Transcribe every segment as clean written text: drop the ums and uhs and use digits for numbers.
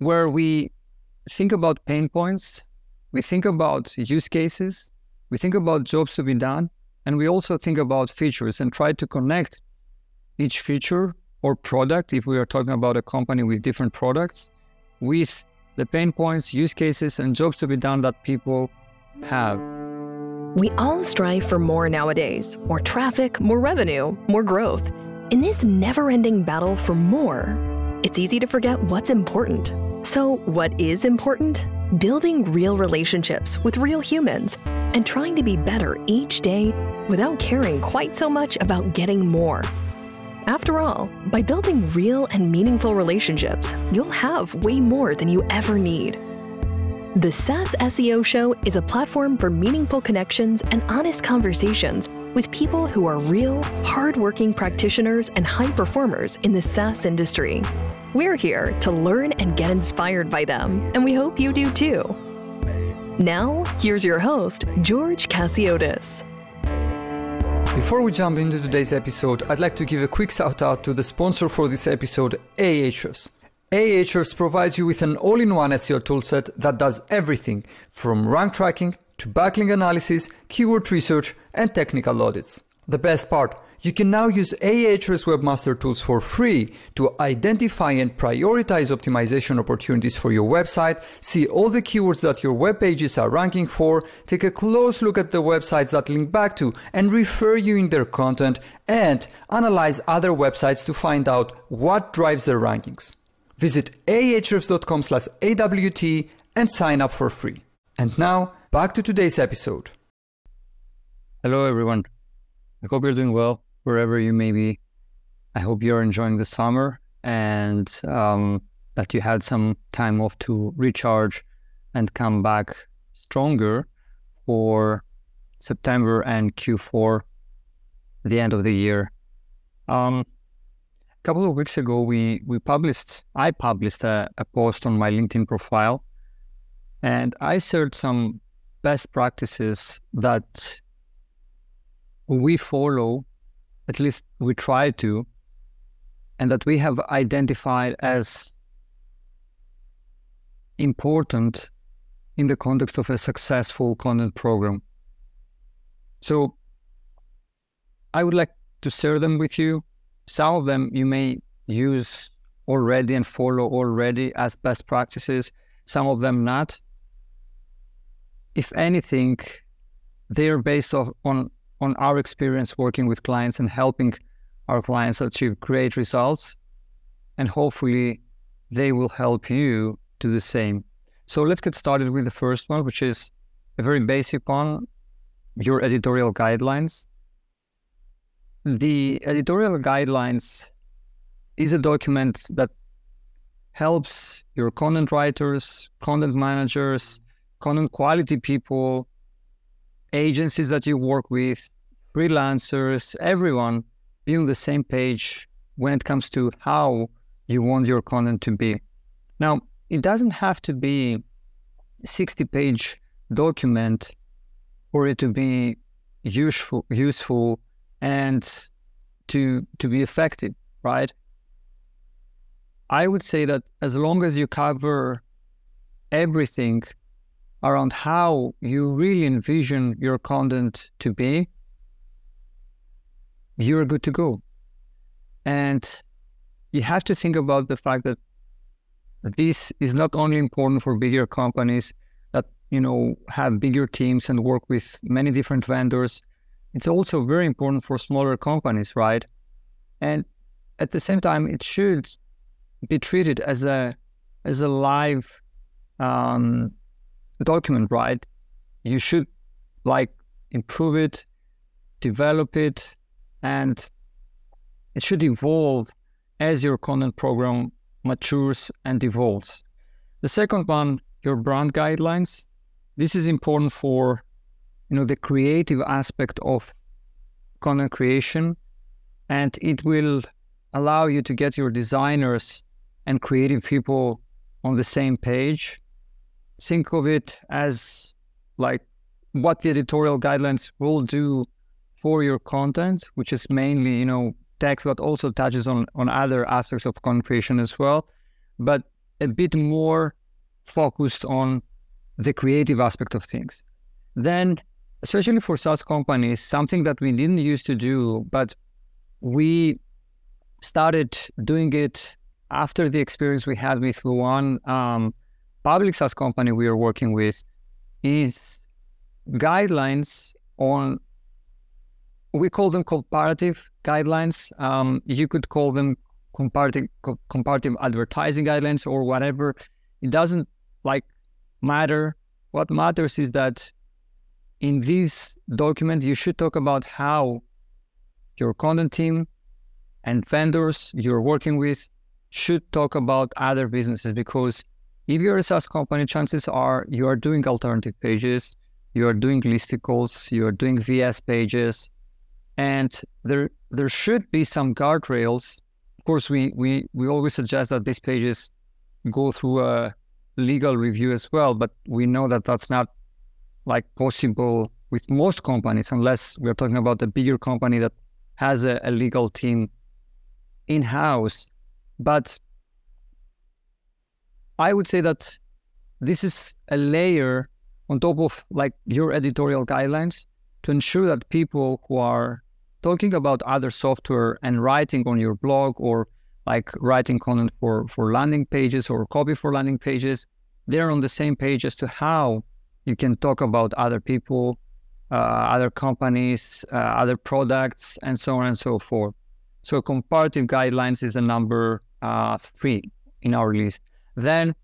where we think about pain points, we think about use cases, we think about jobs to be done, and we also think about features and try to connect each feature or product, if we are talking about a company with different products, with the pain points, use cases, and jobs to be done that people have. We all strive for more nowadays, more traffic, more revenue, more growth. In this never-ending battle for more, it's easy to forget what's important. So what is important? Building real relationships with real humans and trying to be better each day without caring quite so much about getting more. After all, by building real and meaningful relationships, you'll have way more than you ever need. The SaaS SEO Show is a platform for meaningful connections and honest conversations with people who are real, hardworking practitioners and high performers in the SaaS industry. We're here to learn and get inspired by them, and we hope you do too. Now, here's your host, George Chasiotis. Before we jump into today's episode, I'd like to give a quick shout out to the sponsor for this episode, Ahrefs. Ahrefs provides you with an all-in-one SEO toolset that does everything from rank tracking to backlink analysis, keyword research, and technical audits. The best part, you can now use Ahrefs Webmaster Tools for free to identify and prioritize optimization opportunities for your website, see all the keywords that your web pages are ranking for, take a close look at the websites that link back to and refer you in their content, and analyze other websites to find out what drives their rankings. Visit ahrefs.com/AWT and sign up for free. And now, back to today's episode. Hello, everyone. I hope you're doing well, wherever you may be. I hope you're enjoying the summer and that you had some time off to recharge and come back stronger for September and Q4, the end of the year. A couple of weeks ago, I published a post on my LinkedIn profile, and I shared some best practices that we follow, at least we try to, and that we have identified as important in the context of a successful content program. So I would like to share them with you. Some of them you may use already and follow already as best practices, some of them not. If anything, they are based on our experience working with clients and helping our clients achieve great results, and hopefully they will help you do the same. So let's get started with the first one, which is a very basic one, your editorial guidelines. The editorial guidelines is a document that helps your content writers, content managers, content quality people, agencies that you work with, freelancers, everyone be on the same page when it comes to how you want your content to be. Now, it doesn't have to be a 60-page document for it to be useful and to be effective, right? I would say that as long as you cover everything around how you really envision your content to be, you're good to go. And you have to think about the fact that this is not only important for bigger companies that, you know, have bigger teams and work with many different vendors. It's also very important for smaller companies, right? And at the same time, it should be treated as a live document, right? You should improve it, develop it, and it should evolve as your content program matures and evolves. The second one, your brand guidelines. This is important for the creative aspect of content creation, and it will allow you to get your designers and creative people on the same page. Think of it as what the editorial guidelines will do for your content, which is mainly, text, but also touches on other aspects of content creation as well. But a bit more focused on the creative aspect of things. Then, especially for SaaS companies, something that we didn't used to do, but we started doing it after the experience we had with the one public SaaS company we are working with, is guidelines on, we call them comparative guidelines. You could call them comparative advertising guidelines or whatever. It doesn't matter. What matters is that in this document, you should talk about how your content team and vendors you're working with should talk about other businesses, because if you're a SaaS company, chances are you are doing alternative pages, you are doing listicles, you are doing VS pages, and there should be some guardrails. Of course, we always suggest that these pages go through a legal review as well, but we know that that's not possible with most companies, unless we're talking about a bigger company that has a legal team in-house. But I would say that this is a layer on top of your editorial guidelines to ensure that people who are talking about other software and writing on your blog, or writing content for landing pages or copy for landing pages, they're on the same page as to how you can talk about other people, other companies, other products, and so on and so forth. So comparative guidelines is the number 3 in our list. Then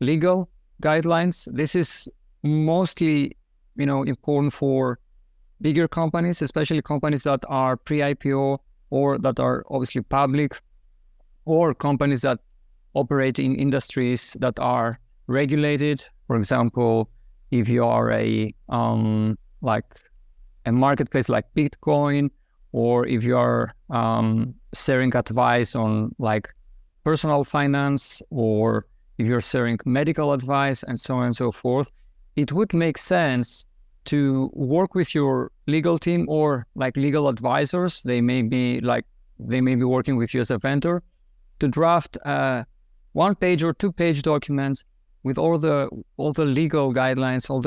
legal guidelines. This is mostly, important for bigger companies, especially companies that are pre-IPO or that are obviously public, or companies that operate in industries that are regulated. For example, if you are a marketplace like Bitcoin, or if you are sharing advice on personal finance, or if you're sharing medical advice, and so on and so forth, it would make sense to work with your legal team or legal advisors. They may be working with you as a vendor to draft a 1-page or 2-page document with all the legal guidelines, all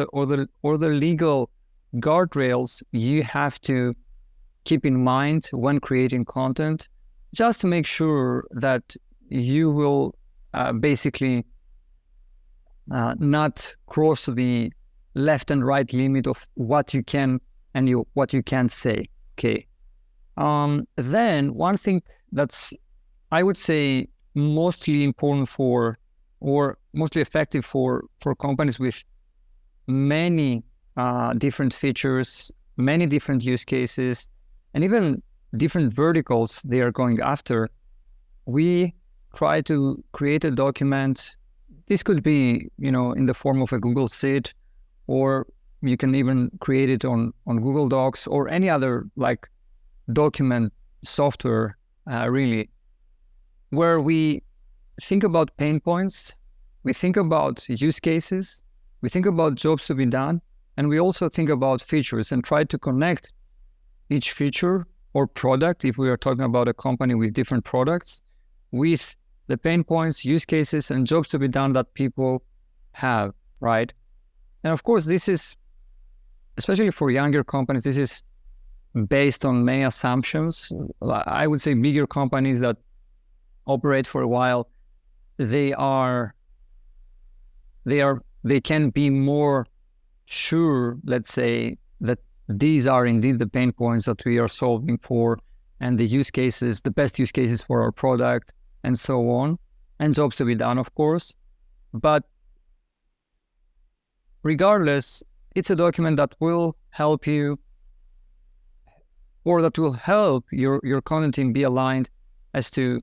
the legal guardrails you have to keep in mind when creating content, just to make sure that you will not cross the left and right limit of what you can and what you can't say. Okay. Then one thing that's, I would say, mostly important for, or mostly effective for companies with many different features, many different use cases, and even different verticals they are going after, we try to create a document. This could be, in the form of a Google Sheet, or you can even create it on Google Docs or any other document software, really, where we think about pain points, we think about use cases, we think about jobs to be done, and we also think about features and try to connect each feature or product, if we are talking about a company with different products, with the pain points, use cases, and jobs to be done that people have, right? And of course, this is, especially for younger companies, this is based on many assumptions. I would say bigger companies that operate for a while, they can be more sure, let's say, that these are indeed the pain points that we are solving for, and the use cases, the best use cases for our product, and so on, and jobs to be done, of course. But regardless, it's a document that will help you, or that will help your content team be aligned as to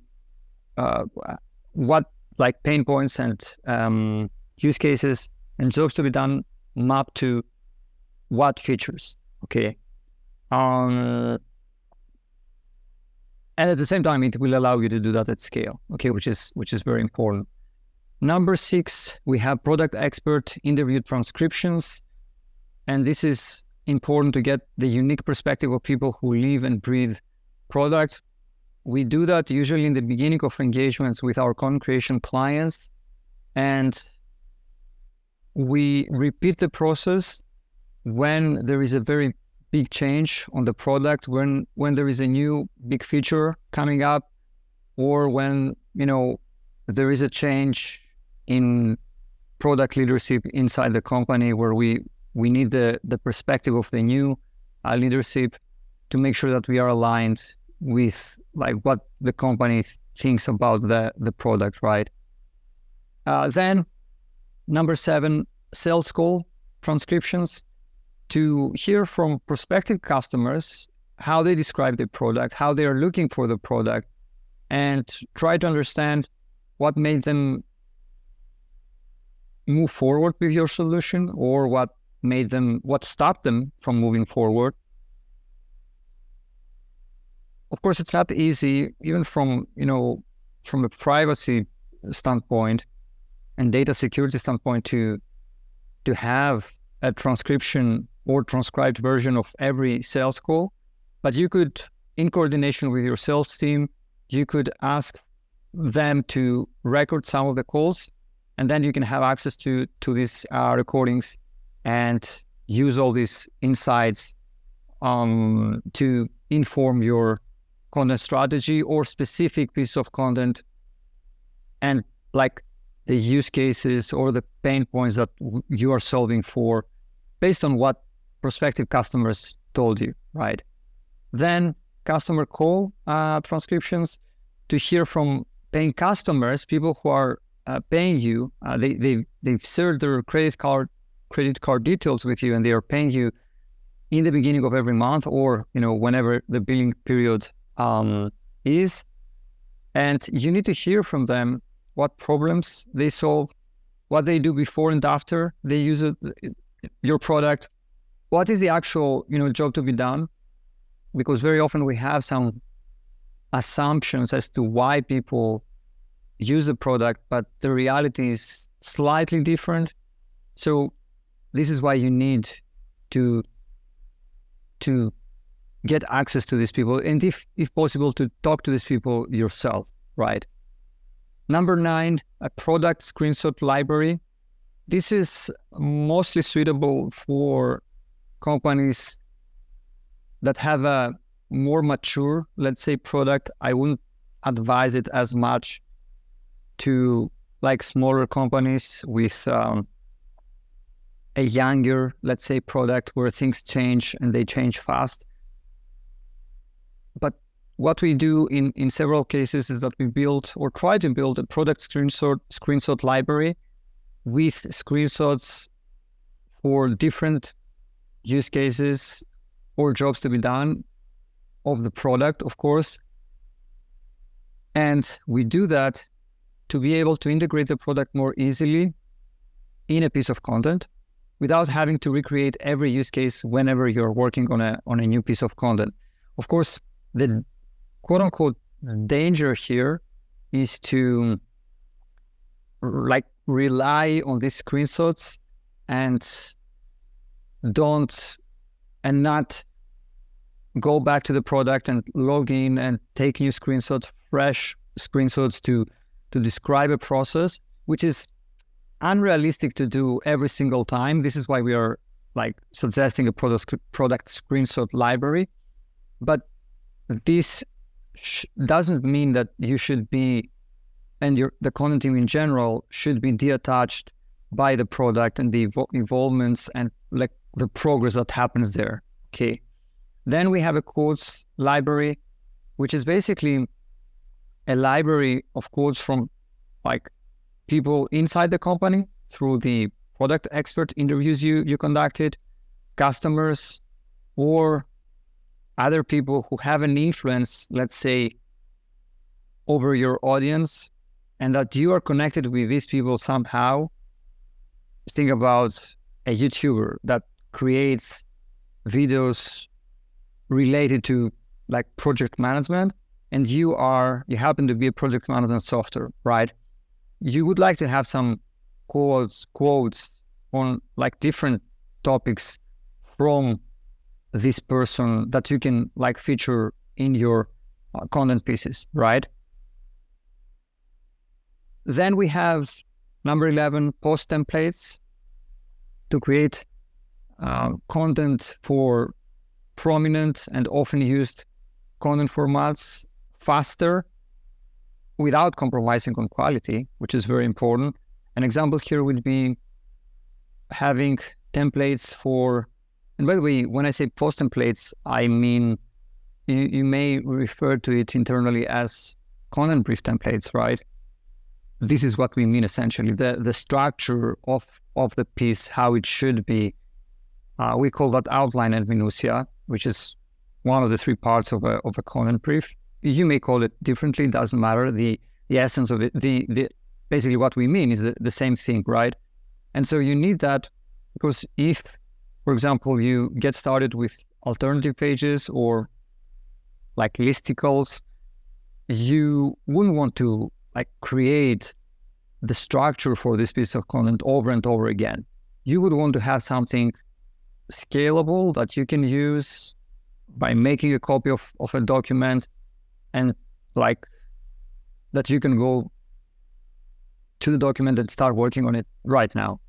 what pain points and use cases and jobs to be done map to what features. Okay. And at the same time, it will allow you to do that at scale. Okay, which is very important. Number 6, we have product expert interview transcriptions, and this is important to get the unique perspective of people who live and breathe product. We do that usually in the beginning of engagements with our content creation clients, And we repeat the process when there is a very big change on the product, when there is a new big feature coming up, or when, you know, there is a change in product leadership inside the company where we need the perspective of the new leadership to make sure that we are aligned with like what the company thinks about the product, right? Then number 7, sales call transcriptions, to hear from prospective customers how they describe the product, how they are looking for the product, and try to understand what made them move forward with your solution, or what stopped them from moving forward. Of course, it's not easy, even from a privacy standpoint and data security standpoint, to have a transcription or transcribed version of every sales call. But you could, in coordination with your sales team, you could ask them to record some of the calls, and then you can have access to these recordings and use all these insights to inform your content strategy or specific piece of content, and like the use cases or the pain points that you are solving for based on what prospective customers told you, right? Then customer call transcriptions, to hear from paying customers, people who are paying you, they've shared their credit card details with you, and they are paying you in the beginning of every month, or whenever the billing period is. And you need to hear from them what problems they solve, what they do before and after they use your product, what is the actual job to be done, because very often we have some assumptions as to why people use the product, but the reality is slightly different. So this is why you need to get access to these people, and if possible, to talk to these people yourself, right? Number 9, a product screenshot library. This is mostly suitable for companies that have a more mature, let's say, product. I wouldn't advise it as much to like smaller companies with a younger, let's say, product where things change and they change fast. But what we do in several cases is that we build, or try to build, a product screenshot library with screenshots for different use cases or jobs to be done of the product, of course. And we do that to be able to integrate the product more easily in a piece of content without having to recreate every use case whenever you're working on a new piece of content. Of course, the quote-unquote danger here is to like rely on these screenshots and not go back to the product and log in and take new screenshots, fresh screenshots to describe a process, which is unrealistic to do every single time. This is why we are like suggesting a product screenshot library. But this doesn't mean that you should be, and the content team in general should be detached by the product and the involvements and like the progress that happens there. Okay. Then we have a quotes library, which is basically a library of quotes from like people inside the company through the product expert interviews you conducted, customers, or other people who have an influence, let's say, over your audience, and that you are connected with these people somehow. Think about a YouTuber that creates videos related to like project management, and you happen to be a project management software, right? You would like to have some quotes on like different topics from this person that you can like feature in your content pieces, right? Then we have Number 11, post templates to create content for prominent and often used content formats faster without compromising on quality, which is very important. An example here would be having templates for, and by the way, when I say post templates, I mean, you may refer to it internally as content brief templates, right? This is what we mean essentially, the structure of the piece, how it should be. We call that outline and minutiae, which is one of the three parts of a content brief. You may call it differently, it doesn't matter. The essence of it, basically what we mean is the same thing, right? And so you need that because if, for example, you get started with alternative pages or like listicles, you wouldn't want to like create the structure for this piece of content over and over again. You would want to have something scalable that you can use by making a copy of a document and like that you can go to the document and start working on it right now,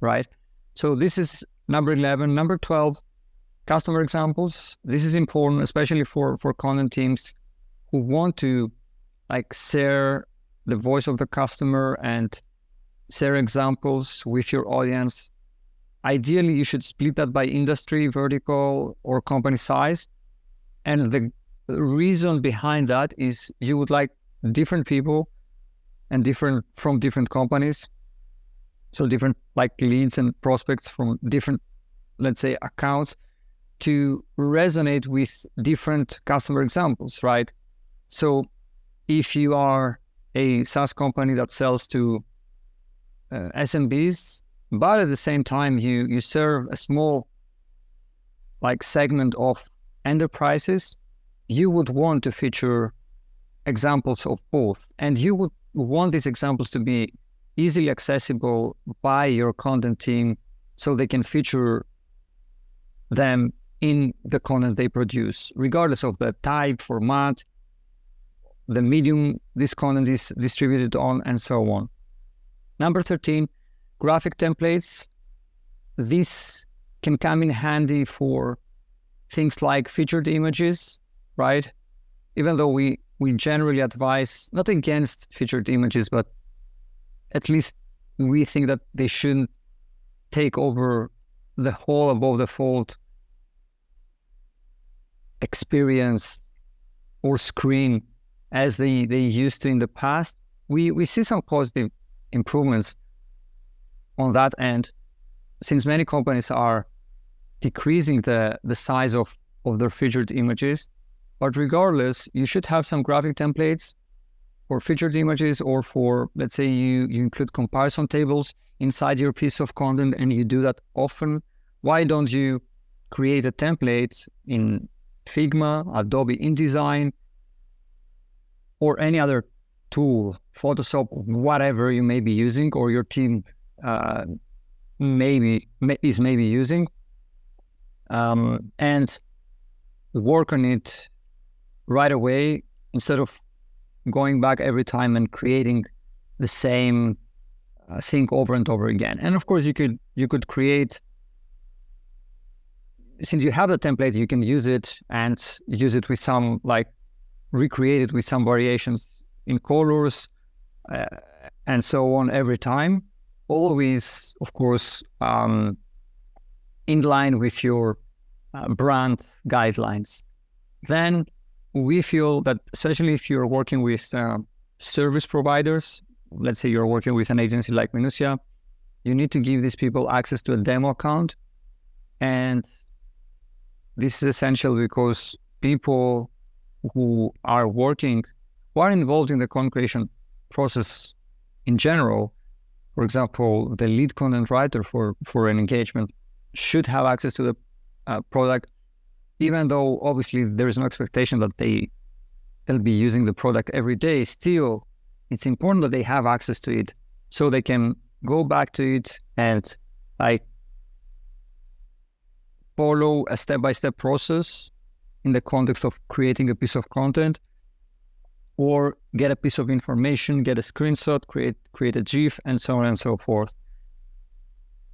right? So this is number 11. Number 12, customer examples. This is important, especially for content teams who want to like share the voice of the customer and share examples with your audience. Ideally, you should split that by industry, vertical, or company size. And the reason behind that is you would like different people and different from different companies. So different like leads and prospects from different, let's say, accounts to resonate with different customer examples, right? So if you are a SaaS company that sells to SMBs, but at the same time, you serve a small like segment of enterprises, you would want to feature examples of both. And you would want these examples to be easily accessible by your content team so they can feature them in the content they produce, regardless of the type, format, the medium this content is distributed on, and so on. Number 13, graphic templates. This can come in handy for things like featured images, right? Even though we generally advise not against featured images, but at least we think that they shouldn't take over the whole above the fold experience or screen as they used to in the past. We see some positive improvements on that end, since many companies are decreasing the size of their featured images. But regardless, you should have some graphic templates for featured images, or for, let's say, you include comparison tables inside your piece of content and you do that often. Why don't you create a template in Figma, Adobe InDesign, or any other tool, Photoshop, whatever you may be using, or your team maybe using, and work on it right away instead of going back every time and creating the same thing over and over again. And of course, you could create, since you have the template, you can use it and use it with some like, recreate it with some variations in colors and so on every time. Always, of course, in line with your brand guidelines. Then we feel that, especially if you're working with service providers, let's say you're working with an agency like Minuttia, you need to give these people access to a demo account. And this is essential because people who are involved in the content creation process in general, for example, the lead content writer for an engagement, should have access to the product, even though obviously there is no expectation that they'll be using the product every day. Still, it's important that they have access to it so they can go back to it and like follow a step-by-step process in the context of creating a piece of content, or get a piece of information, get a screenshot, create a GIF, and so on and so forth.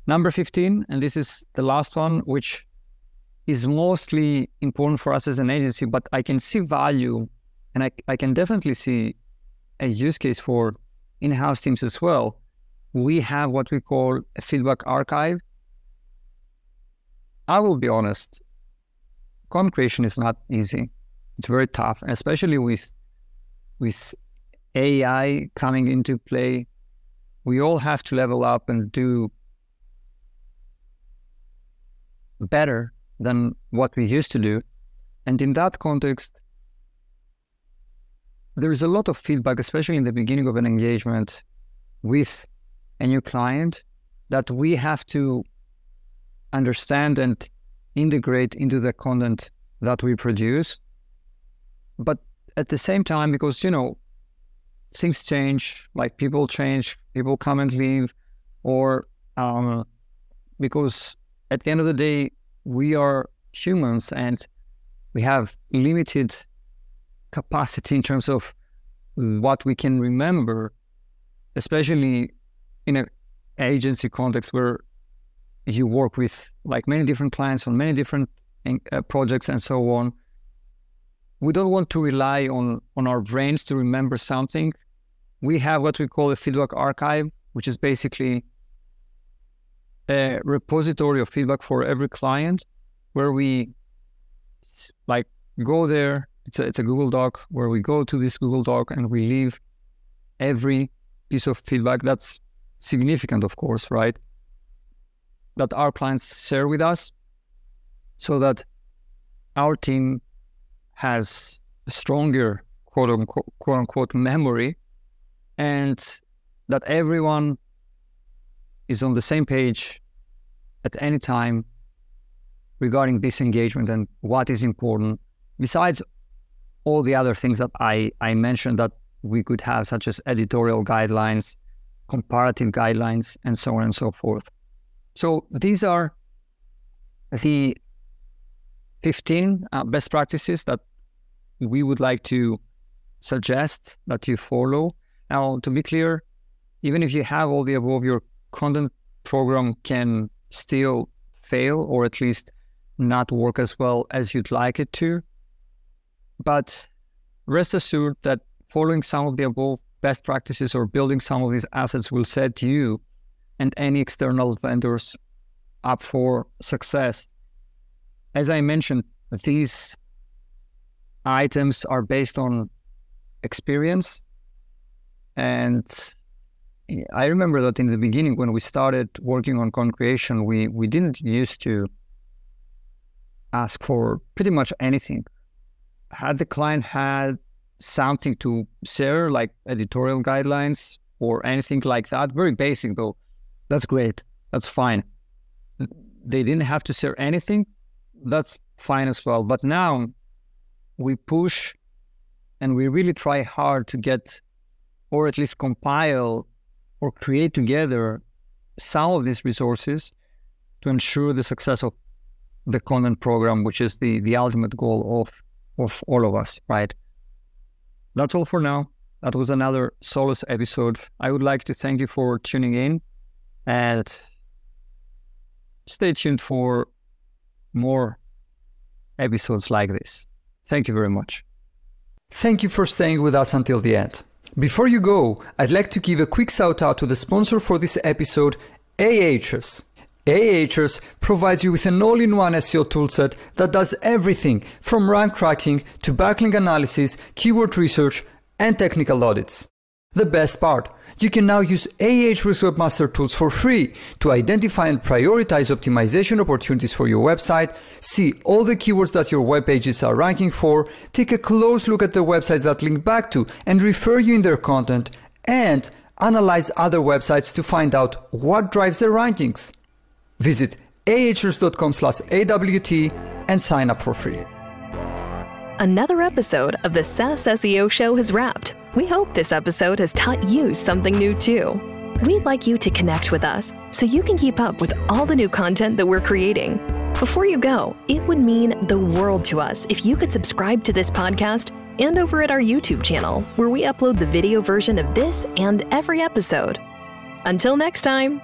Number 15, and this is the last one, which is mostly important for us as an agency, but I can see value, and I can definitely see a use case for in-house teams as well. We have what we call a feedback archive. I will be honest, content creation is not easy. It's very tough, especially with AI coming into play. We all have to level up and do better than what we used to do. And in that context, there is a lot of feedback, especially in the beginning of an engagement with a new client, that we have to understand and integrate into the content that we produce. But at the same time, because, you know, things change, like people change, people come and leave, or because at the end of the day, we are humans and we have limited capacity in terms of what we can remember, especially in an agency context where you work with like many different clients on many different projects and so on. We don't want to rely on our brains to remember something. We have what we call a feedback archive, which is basically a repository of feedback for every client, where we like go there. It's a Google Doc where we go to this Google Doc and we leave every piece of feedback that's significant, of course, right? That our clients share with us, so that our team has a stronger quote unquote memory, and that everyone is on the same page at any time regarding this engagement and what is important, besides all the other things that I mentioned that we could have, such as editorial guidelines, comparative guidelines, and so on and so forth. So these are the 15 best practices that we would like to suggest that you follow. Now, to be clear, even if you have all the above, your content program can still fail, or at least not work as well as you'd like it to. But rest assured that following some of the above best practices or building some of these assets will set you and any external vendors up for success. As I mentioned, these items are based on experience, and I remember that in the beginning when we started working on content creation, we didn't used to ask for pretty much anything. Had the client had something to share, like editorial guidelines or anything like that, very basic though, that's great, that's fine. They didn't have to share anything, that's fine as well. But now we push and we really try hard to get, or at least compile or create together some of these resources to ensure the success of the content program, which is the ultimate goal of all of us, right? That's all for now. That was another Solus episode. I would like to thank you for tuning in, and stay tuned for more episodes like this. Thank you very much. Thank you for staying with us until the end. Before you go, I'd like to give a quick shout out to the sponsor for this episode, Ahrefs. Ahrefs provides you with an all-in-one SEO toolset that does everything from rank tracking to backlink analysis, keyword research, and technical audits. The best part, you can now use Ahrefs Webmaster Tools for free to identify and prioritize optimization opportunities for your website, see all the keywords that your web pages are ranking for, take a close look at the websites that link back to and refer you in their content, and analyze other websites to find out what drives their rankings. Visit ahrefs.com/awt and sign up for free. Another episode of the SaaS SEO Show has wrapped. We hope this episode has taught you something new too. We'd like you to connect with us so you can keep up with all the new content that we're creating. Before you go, it would mean the world to us if you could subscribe to this podcast and over at our YouTube channel, where we upload the video version of this and every episode. Until next time!